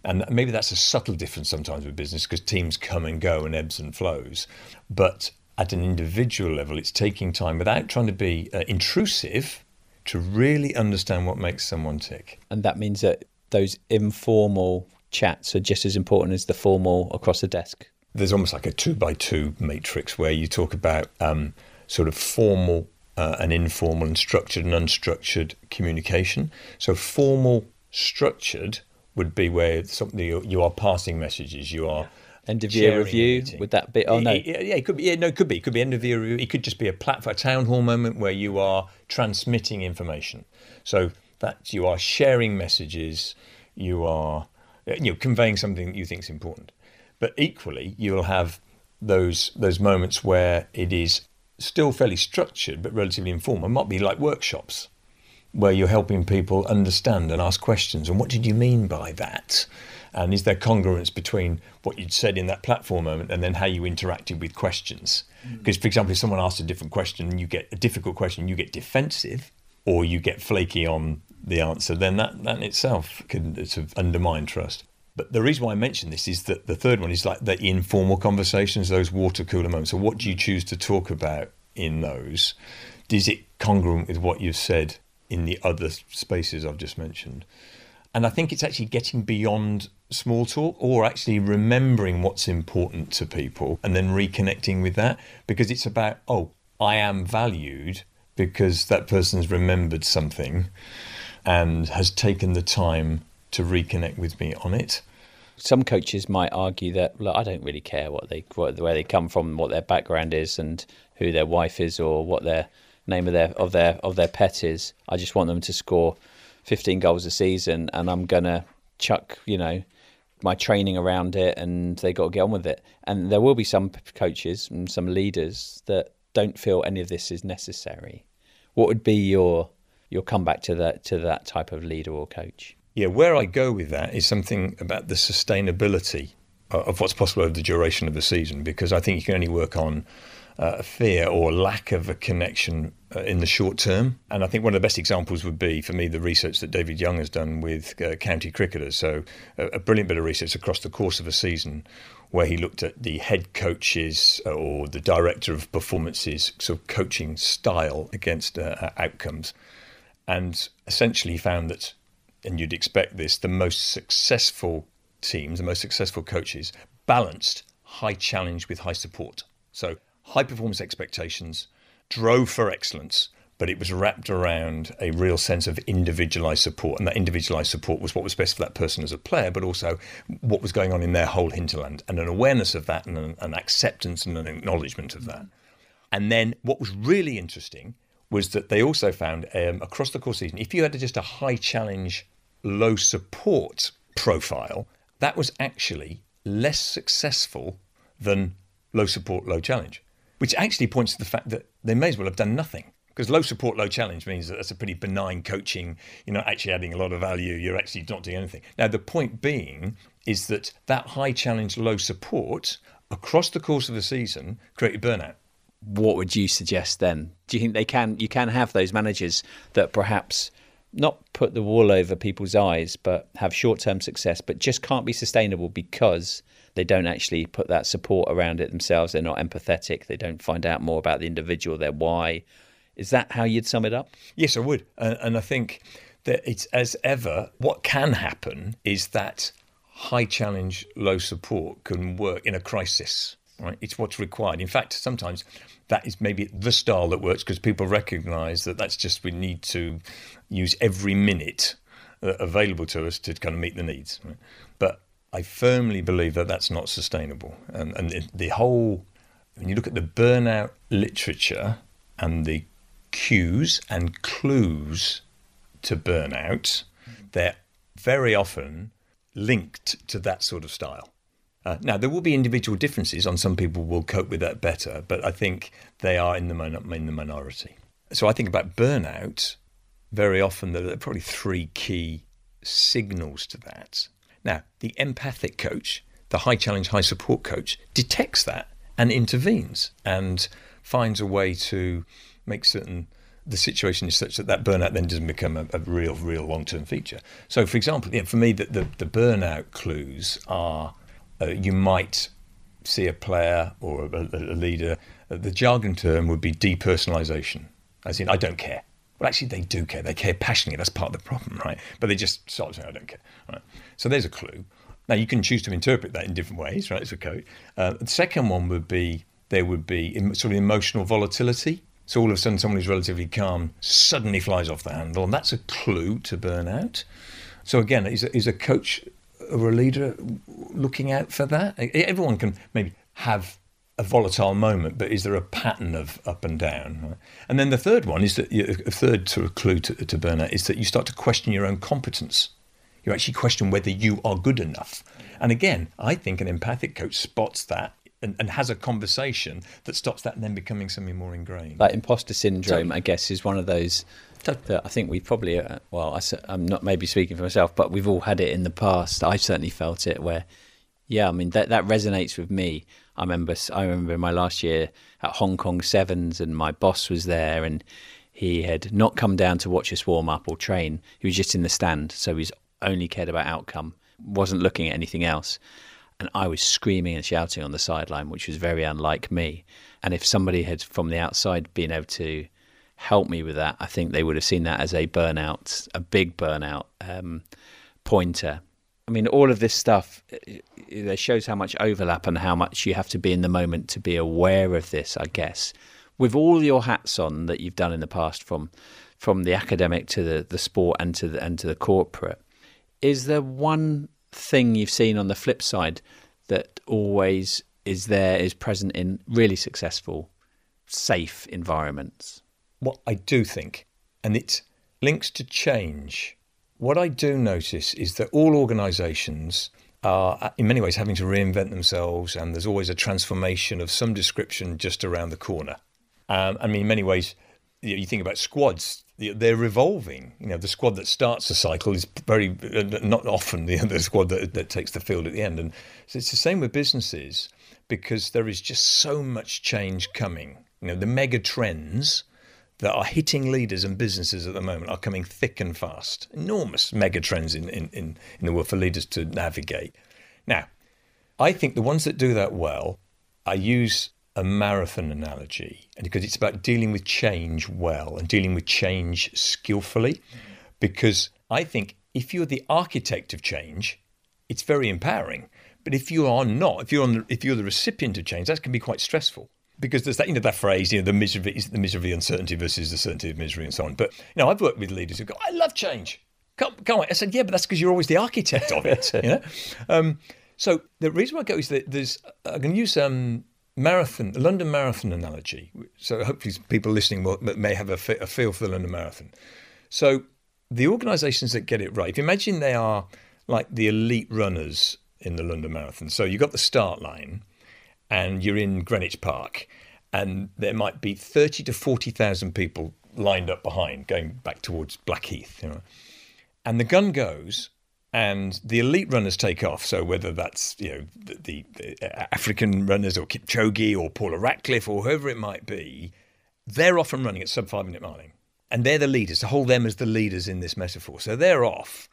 And maybe that's a subtle difference sometimes with business, because teams come and go and ebbs and flows. But at an individual level, it's taking time without trying to be uh, intrusive to really understand what makes someone tick. And that means that those informal chats are just as important as the formal across the desk. There's almost like a two by two matrix where you talk about um, sort of formal uh, and informal and structured and unstructured communication. So formal, structured would be where something you, you are passing messages, you are end of year review. Would that be? Oh no, it, it, yeah, it could be. Yeah, no, it could be. It could be end of year review. It could just be a platform, a town hall moment where you are transmitting information. So that you are sharing messages, you are you know conveying something that you think is important. But equally, you'll have those those moments where it is still fairly structured but relatively informal. It might be like workshops, where you're helping people understand and ask questions. And what did you mean by that? And is there congruence between what you'd said in that platform moment and then how you interacted with questions? Because, mm. for example, if someone asks a different question and you get a difficult question, you get defensive or you get flaky on the answer, then that, that in itself can sort of undermine trust. But the reason why I mention this is that the third one is like the informal conversations, those water cooler moments. So what do you choose to talk about in those? Is it congruent with what you've said in the other spaces I've just mentioned? And I think it's actually getting beyond small talk, or actually remembering what's important to people and then reconnecting with that, because it's about, oh, I am valued because that person's remembered something and has taken the time to reconnect with me on it. Some coaches might argue that, look, I don't really care what they what, where they come from, what their background is and who their wife is or what their name of their of their of their pet is. I just want them to score fifteen goals a season, and I'm gonna chuck, you know, my training around it, and they got to get on with it. And there will be some coaches and some leaders that don't feel any of this is necessary. What would be your your comeback to that to that type of leader or coach? Yeah, where I go with that is something about the sustainability of what's possible over the duration of the season, because I think you can only work on Uh, fear or lack of a connection uh, in the short term. And I think one of the best examples would be, for me, the research that David Young has done with uh, county cricketers. So uh, a brilliant bit of research across the course of a season where he looked at the head coaches or the director of performances, sort of coaching style against uh, outcomes. And essentially found that, and you'd expect this, the most successful teams, the most successful coaches balanced high challenge with high support. So high performance expectations, drove for excellence, but it was wrapped around a real sense of individualised support. And that individualised support was what was best for that person as a player, but also what was going on in their whole hinterland, and an awareness of that and an, an acceptance and an acknowledgement of that. And then what was really interesting was that they also found um, across the course of the season, if you had just a high challenge, low support profile, that was actually less successful than low support, low challenge. Which actually points to the fact that they may as well have done nothing, because low support, low challenge means that that's a pretty benign coaching. You're not actually adding a lot of value. You're actually not doing anything. Now, the point being is that that high challenge, low support across the course of the season created burnout. What would you suggest then? Do you think they can? You can have those managers that perhaps not put the wool over people's eyes, but have short-term success, but just can't be sustainable because they don't actually put that support around it themselves. They're not empathetic. They don't find out more about the individual, their why. Is that how you'd sum it up? Yes, I would. And, and I think that it's, as ever, what can happen is that high challenge, low support can work in a crisis, right? It's what's required. In fact, sometimes that is maybe the style that works, because people recognise that that's just, we need to use every minute uh, available to us to kind of meet the needs, right? But I firmly believe that that's not sustainable. And, and the, the whole, when you look at the burnout literature and the cues and clues to burnout, they're very often linked to that sort of style. Uh, now, there will be individual differences, and some people will cope with that better, but I think they are in the, mon- in the minority. So I think about burnout, very often there are probably three key signals to that. Now, the empathic coach, the high challenge, high support coach, detects that and intervenes and finds a way to make certain the situation is such that that burnout then doesn't become a, a real, real long-term feature. So, for example, you know, for me, the, the, the burnout clues are uh, you might see a player or a, a leader. The jargon term would be depersonalization, as in, I don't care. Well, actually, they do care. They care passionately. That's part of the problem, right? But they just start saying, I don't care, right? So there's a clue. Now, you can choose to interpret that in different ways, right? It's a code. Uh, the second one would be, there would be sort of emotional volatility. So all of a sudden, someone who's relatively calm suddenly flies off the handle, and that's a clue to burnout. So again, is a, is a coach or a leader looking out for that? Everyone can maybe have a volatile moment, but is there a pattern of up and down? Right? And then the third one is that a third sort of clue to, to burnout is that you start to question your own competence. You actually question whether you are good enough. And again, I think an empathic coach spots that and, and has a conversation that stops that and then becoming something more ingrained. Like imposter syndrome, so, I guess, is one of those that I think we probably, uh, well, I, I'm not maybe speaking for myself, but we've all had it in the past. I certainly felt it where, yeah, I mean, that, that resonates with me. I remember I remember my last year at Hong Kong Sevens, and my boss was there, and he had not come down to watch us warm up or train. He was just in the stand, so he only cared about outcome, wasn't looking at anything else. And I was screaming and shouting on the sideline, which was very unlike me. And if somebody had from the outside been able to help me with that, I think they would have seen that as a burnout, a big burnout um, pointer. I mean, all of this stuff, it shows how much overlap and how much you have to be in the moment to be aware of this, I guess. With all your hats on that you've done in the past, from from the academic to the, the sport and to the, and to the corporate, is there one thing you've seen on the flip side that always is there, is present in really successful, safe environments? What I do think, and it links to change, what I do notice is that all organisations are in many ways having to reinvent themselves, and there's always a transformation of some description just around the corner. Um, I mean, in many ways, you think about squads, they're revolving. You know, the squad that starts the cycle is very not often the, the squad that, that takes the field at the end. And so it's the same with businesses, because there is just so much change coming. You know, the mega trends that are hitting leaders and businesses at the moment are coming thick and fast. Enormous mega trends in, in, in, in the world for leaders to navigate. Now, I think the ones that do that well, I use a marathon analogy, and because it's about dealing with change well and dealing with change skillfully. Because I think if you're the architect of change, it's very empowering. But if you are not, if you're on the, if you're the recipient of change, that can be quite stressful. Because there's that, you know, that phrase, you know, the misery is the misery of uncertainty versus the certainty of misery and so on. But, you know, I've worked with leaders who go, I love change. Can't, can't I? I said, yeah, but that's because you're always the architect of it. You know? Um, so the reason why I go is that there's, I'm going to use um, marathon, the London Marathon analogy. So hopefully people listening will, may have a, fi- a feel for the London Marathon. So the organisations that get it right, if you imagine they are like the elite runners in the London Marathon. So you've got the start line, and you're in Greenwich Park, and there might be thirty to forty thousand people lined up behind, going back towards Blackheath, you know. And the gun goes, and the elite runners take off. So whether that's, you know, the, the, the African runners or Kipchoge or Paula Radcliffe or whoever it might be, they're off and running at sub five minute miling, and they're the leaders. So hold them as the leaders in this metaphor. So they're off,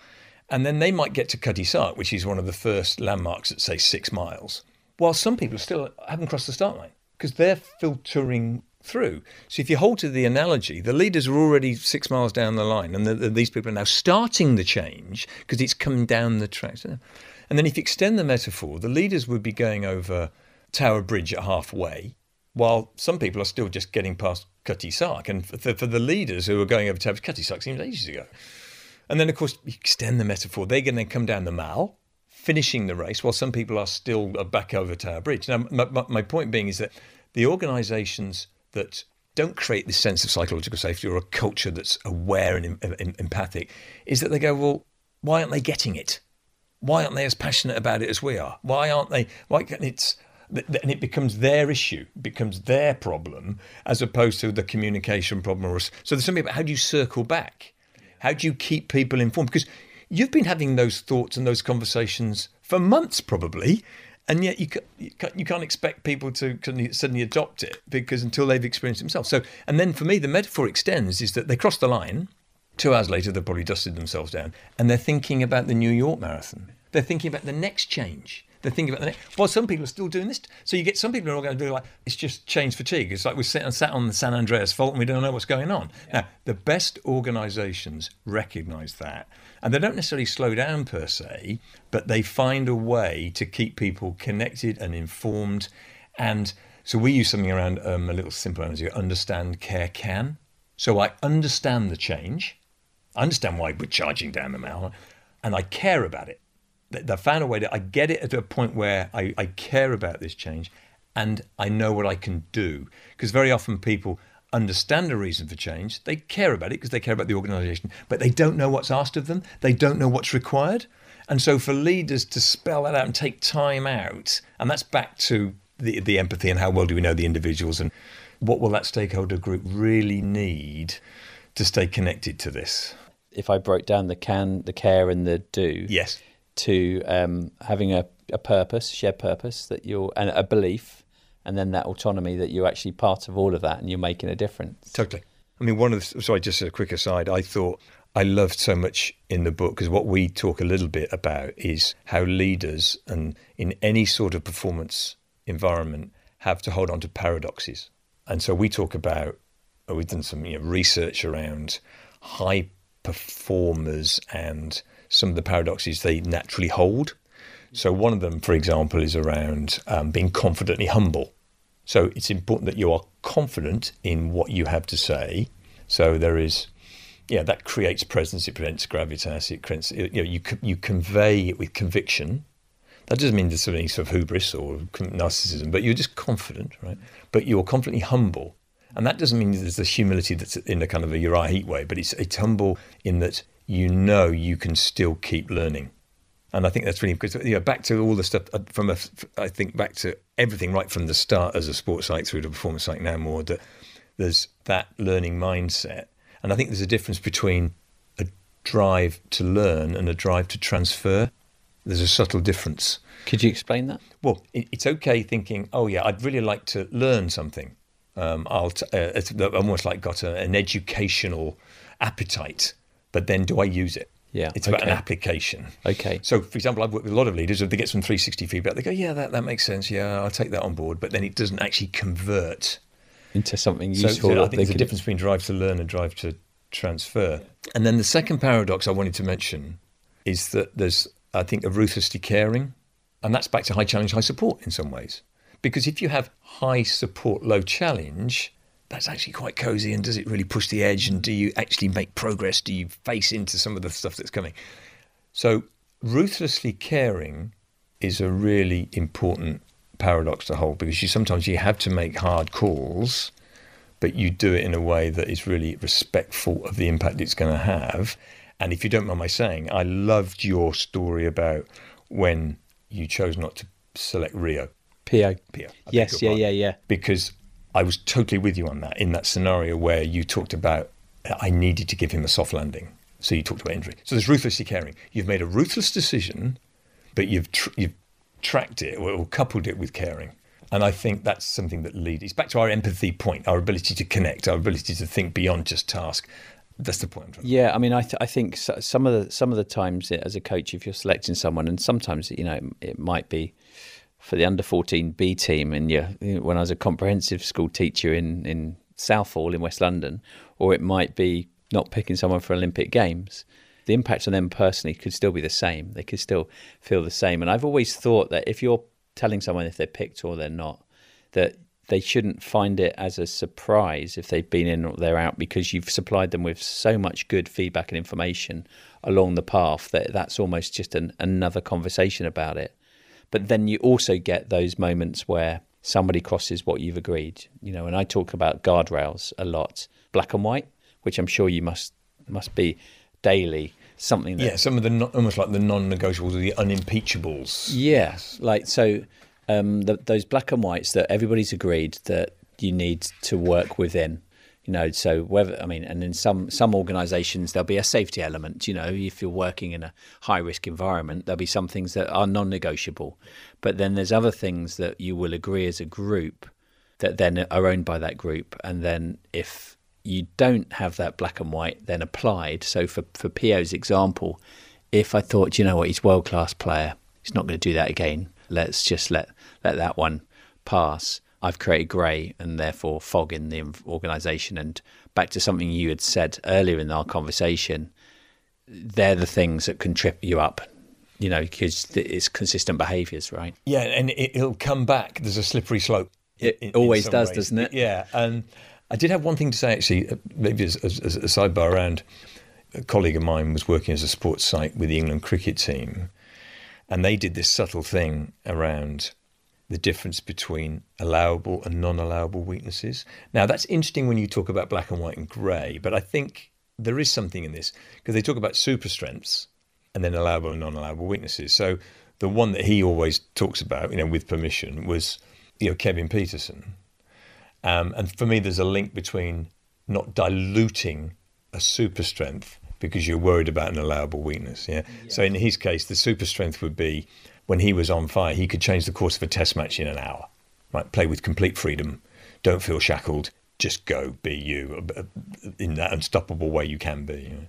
and then they might get to Cutty Sark, which is one of the first landmarks at say six miles. While some people still haven't crossed the start line because they're filtering through. So if you hold to the analogy, the leaders are already six miles down the line, and the, the, these people are now starting the change because it's coming down the track. And then if you extend the metaphor, the leaders would be going over Tower Bridge at halfway, while some people are still just getting past Cutty Sark. And for the, for the leaders who are going over Tower Bridge, Cutty Sark seems ages ago. And then, of course, you extend the metaphor. They're going to come down the mall, finishing the race, while some people are still back over Tower Bridge. Now, my, my, my point being is that the organisations that don't create this sense of psychological safety or a culture that's aware and em, em, empathic is that they go, well, why aren't they getting it? Why aren't they as passionate about it as we are? Why aren't they? Why can't it's and it becomes their issue, becomes their problem, as opposed to the communication problem. Or, so there's something about how do you circle back? How do you keep people informed? Because you've been having those thoughts and those conversations for months, probably, And yet you can, you can't, you can't expect people to suddenly adopt it, because until they've experienced it themselves. So, and then for me, the metaphor extends is that they cross the line. Two hours later, they've probably dusted themselves down, and they're thinking about the New York Marathon. They're thinking about the next change. They're thinking about the next. Well, some people are still doing this. So you get some people are all going to do like, it's just change fatigue. It's like we sat, sat on the San Andreas Fault and we don't know what's going on. Yeah. Now, the best organisations recognise that. And they don't necessarily slow down per se, but they find a way to keep people connected and informed. And so we use something around um, a little simple analogy, understand, care, can. So I understand the change. I understand why we're charging down the mountain, and I care about it. They found a way that I get it at a point where I, I care about this change and I know what I can do. Because very often people understand a reason for change. They care about it because they care about the organisation, but they don't know what's asked of them. They don't know what's required. And so for leaders to spell that out and take time out, and that's back to the, the empathy and how well do we know the individuals and what will that stakeholder group really need to stay connected to this. If I broke down the can, the care and the do. Yes. to um, having a, a purpose, shared purpose, that you're, and a belief, and then that autonomy that you're actually part of all of that and you're making a difference. Totally. I mean, one of the, sorry, just a quick aside, I thought I loved so much in the book, because what we talk a little bit about is how leaders, and in any sort of performance environment, have to hold on to paradoxes. And so we talk about, oh, we've done some you know, research around high performers and some of the paradoxes they naturally hold. So one of them, for example, is around um, being confidently humble. So it's important that you are confident in what you have to say. So there is, yeah, that creates presence, it prevents gravitas, it creates, you know, you, you convey it with conviction. That doesn't mean there's any sort of hubris or narcissism, but you're just confident, right? But you're confidently humble. And that doesn't mean there's the humility that's in the kind of a Uriah Heep way, but it's, it's humble in that you know you can still keep learning. And I think that's really important. You know, back to all the stuff from, a, I think back to everything right from the start as a sports psych through to performance psych now more, that there's that learning mindset. And I think there's a difference between a drive to learn and a drive to transfer. There's a subtle difference. Could you explain that? Well, it's okay thinking, oh yeah, I'd really like to learn something. Um, I'll t- uh, it's almost like got a, an educational appetite, but then do I use it? Yeah, it's about okay. an application. Okay. So, for example, I've worked with a lot of leaders. If they get some three sixty feedback, they go, "Yeah, that, that makes sense. Yeah, I'll take that on board." But then it doesn't actually convert into something useful. So, so I think there's a difference between drive to learn and drive to transfer. Yeah. And then the second paradox I wanted to mention is that there's, I think, a ruthlessly caring, and that's back to high challenge, high support in some ways. Because if you have high support, low challenge, that's actually quite cozy. And does it really push the edge? And do you actually make progress? Do you face into some of the stuff that's coming? So ruthlessly caring is a really important paradox to hold, because you sometimes you have to make hard calls, but you do it in a way that is really respectful of the impact it's going to have. And if you don't mind my saying, I loved your story about when you chose not to select Rio. P O. P O. Yes, yeah, yeah, yeah. Because I was totally with you on that, in that scenario where you talked about I needed to give him a soft landing. So you talked about injury. So there's ruthlessly caring. You've made a ruthless decision, but you've tr- you've tracked it or coupled it with caring. And I think that's something that leads. It's back to our empathy point, our ability to connect, our ability to think beyond just task. That's the point I'm trying to Yeah, I mean, I th- I think so, some of the some of the times as a coach, if you're selecting someone, and sometimes, you know, it might be for the under fourteen B team, and yeah, when I was a comprehensive school teacher in, in Southall in West London, or it might be not picking someone for Olympic Games, the impact on them personally could still be the same. They could still feel the same. And I've always thought that if you're telling someone if they're picked or they're not, that they shouldn't find it as a surprise if they've been in or they're out, because you've supplied them with so much good feedback and information along the path that that's almost just an, another conversation about it. But then you also get those moments where somebody crosses what you've agreed, you know, and I talk about guardrails a lot, black and white, which I'm sure you must must be daily, something that... Yeah, some of the, non, almost like the non-negotiables or the unimpeachables. Yeah, like, so um, the, those black and whites that everybody's agreed that you need to work within, You know, so whether, I mean, and in some some organisations there'll be a safety element. You know, if you're working in a high risk environment, there'll be some things that are non-negotiable. But then there's other things that you will agree as a group that then are owned by that group. And then if you don't have that black and white, then applied. So for for P O's example, if I thought, you know what, he's world class player, he's not going to do that again. Let's just let let that one pass. I've created grey and therefore fog in the organisation. And back to something you had said earlier in our conversation, they're the things that can trip you up, you know, because it's consistent behaviours, right? Yeah, and it, it'll come back. There's a slippery slope. It in, always in does, ways. Doesn't it? Yeah. And I did have one thing to say, actually, maybe as, as, as a sidebar around. A colleague of mine was working as a sports psych with the England cricket team, and they did this subtle thing around the difference between allowable and non-allowable weaknesses. Now, that's interesting when you talk about black and white and grey, but I think there is something in this because they talk about super strengths and then allowable and non-allowable weaknesses. So the one that he always talks about, you know, with permission, was, you know, Kevin Peterson. Um, and for me, there's a link between not diluting a super strength because you're worried about an allowable weakness. Yeah. Yes. So in his case, the super strength would be, when he was on fire, he could change the course of a test match in an hour, right? Play with complete freedom. Don't feel shackled. Just go, be you, in that unstoppable way you can be. You know?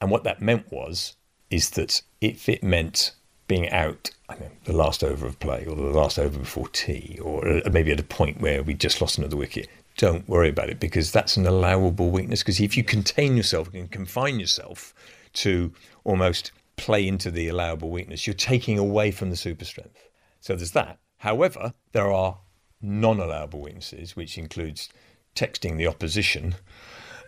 And what that meant was, is that if it meant being out, I don't know, the last over of play or the last over before tea, or maybe at a point where we just lost another wicket, don't worry about it because that's an allowable weakness. Because if you contain yourself and confine yourself to almost play into the allowable weakness, you're taking away from the super strength. So there's that. However, there are non-allowable weaknesses, which includes texting the opposition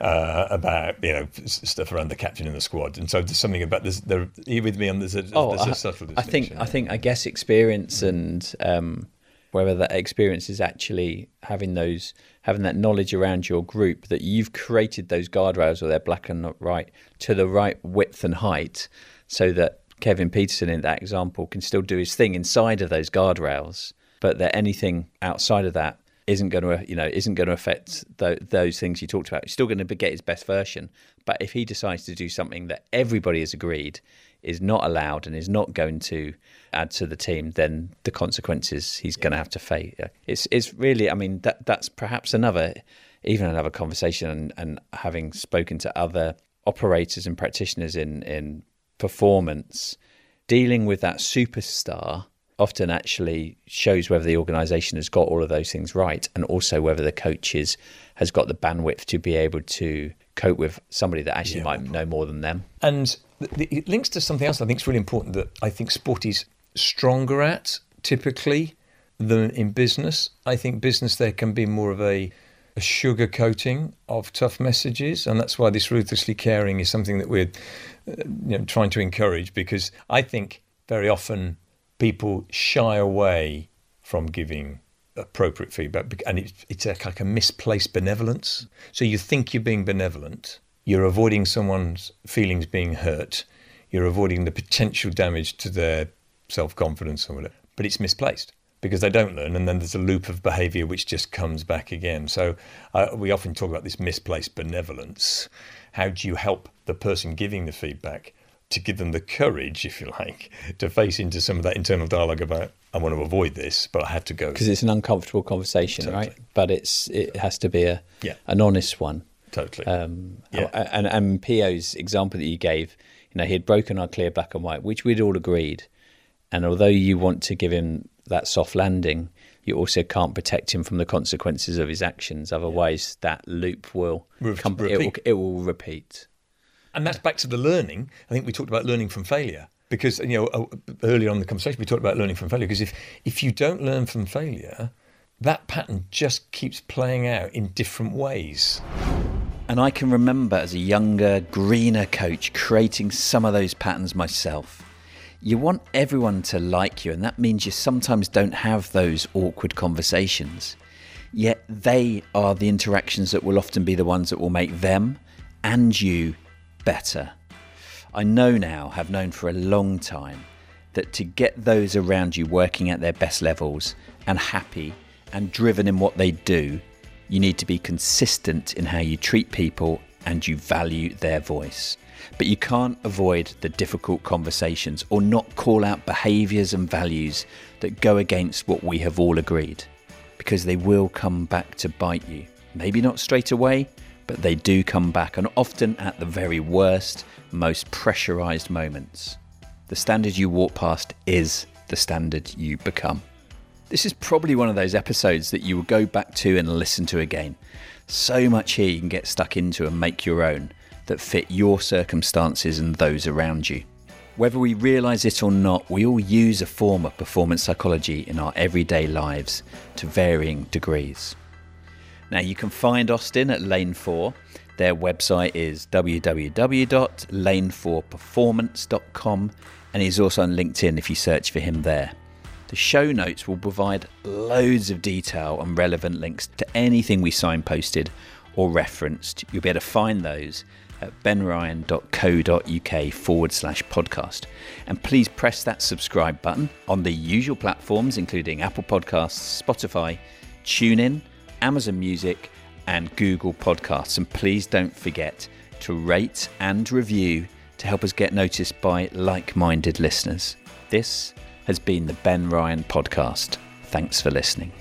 uh, about, you know, stuff around the captain and the squad. And so there's something about this. There, you're with me on this. There's, oh, there's I, a subtle distinction. I think, I think, I guess experience mm-hmm. and um, whether that experience is actually having those, having that knowledge around your group that you've created those guardrails, or they're black and not right, to the right width and height, so that Kevin Peterson, in that example, can still do his thing inside of those guardrails, but that anything outside of that isn't going to, you know, isn't going to affect th- those things you talked about. He's still going to get his best version. But if he decides to do something that everybody has agreed is not allowed and is not going to add to the team, then the consequences he's yeah. going to have to face. It's it's really, I mean, that that's perhaps another, even another conversation. And, and having spoken to other operators and practitioners in in. performance, dealing with that superstar often actually shows whether the organization has got all of those things right, and also whether the coach is, has got the bandwidth to be able to cope with somebody that actually yeah, might know more than them. And it links to something else I think is really important, that I think sport is stronger at typically than in business. I think business, there can be more of a a sugar coating of tough messages, and that's why this ruthlessly caring is something that we're uh, you know, trying to encourage, because I think very often people shy away from giving appropriate feedback, and it's, it's a, like a misplaced benevolence. So you think you're being benevolent, you're avoiding someone's feelings being hurt, you're avoiding the potential damage to their self-confidence or whatever, but it's misplaced, because they don't learn, and then there's a loop of behaviour which just comes back again. So uh, we often talk about this misplaced benevolence. How do you help the person giving the feedback to give them the courage, if you like, to face into some of that internal dialogue about, I want to avoid this, but I have to go. Because it's an uncomfortable conversation, totally. Right? But it's it has to be a yeah. an honest one. Totally. Um, yeah. And, and P O's example that you gave, you know, he had broken our clear black and white, which we'd all agreed. And although you want to give him that soft landing, you also can't protect him from the consequences of his actions. Otherwise, that loop will Re- come. It will, it will repeat. And that's back to the learning. I think we talked about learning from failure, because, you know, earlier on in the conversation we talked about learning from failure. Because if if you don't learn from failure, that pattern just keeps playing out in different ways. And I can remember as a younger, greener coach creating some of those patterns myself. You want everyone to like you, and that means you sometimes don't have those awkward conversations. Yet they are the interactions that will often be the ones that will make them and you better. I know now, have known for a long time, that to get those around you working at their best levels and happy and driven in what they do, You need to be consistent in how you treat people and you value their voice. But you can't avoid the difficult conversations or not call out behaviours and values that go against what we have all agreed, because they will come back to bite you. Maybe not straight away, but they do come back, and often at the very worst, most pressurised moments. The standard you walk past is the standard you become. This is probably one of those episodes that you will go back to and listen to again. So much here you can get stuck into and make your own that fit your circumstances and those around you. Whether we realise it or not, we all use a form of performance psychology in our everyday lives to varying degrees. Now, you can find Austin at Lane four. Their website is w w w dot lane four performance dot com, and he's also on LinkedIn if you search for him there. The show notes will provide loads of detail and relevant links to anything we signposted or referenced. You'll be able to find those at benryan.co.uk forward slash podcast. And please press that subscribe button on the usual platforms, including Apple Podcasts, Spotify, TuneIn, Amazon Music, and Google Podcasts. And please don't forget to rate and review to help us get noticed by like-minded listeners. This has been the Ben Ryan Podcast. Thanks for listening.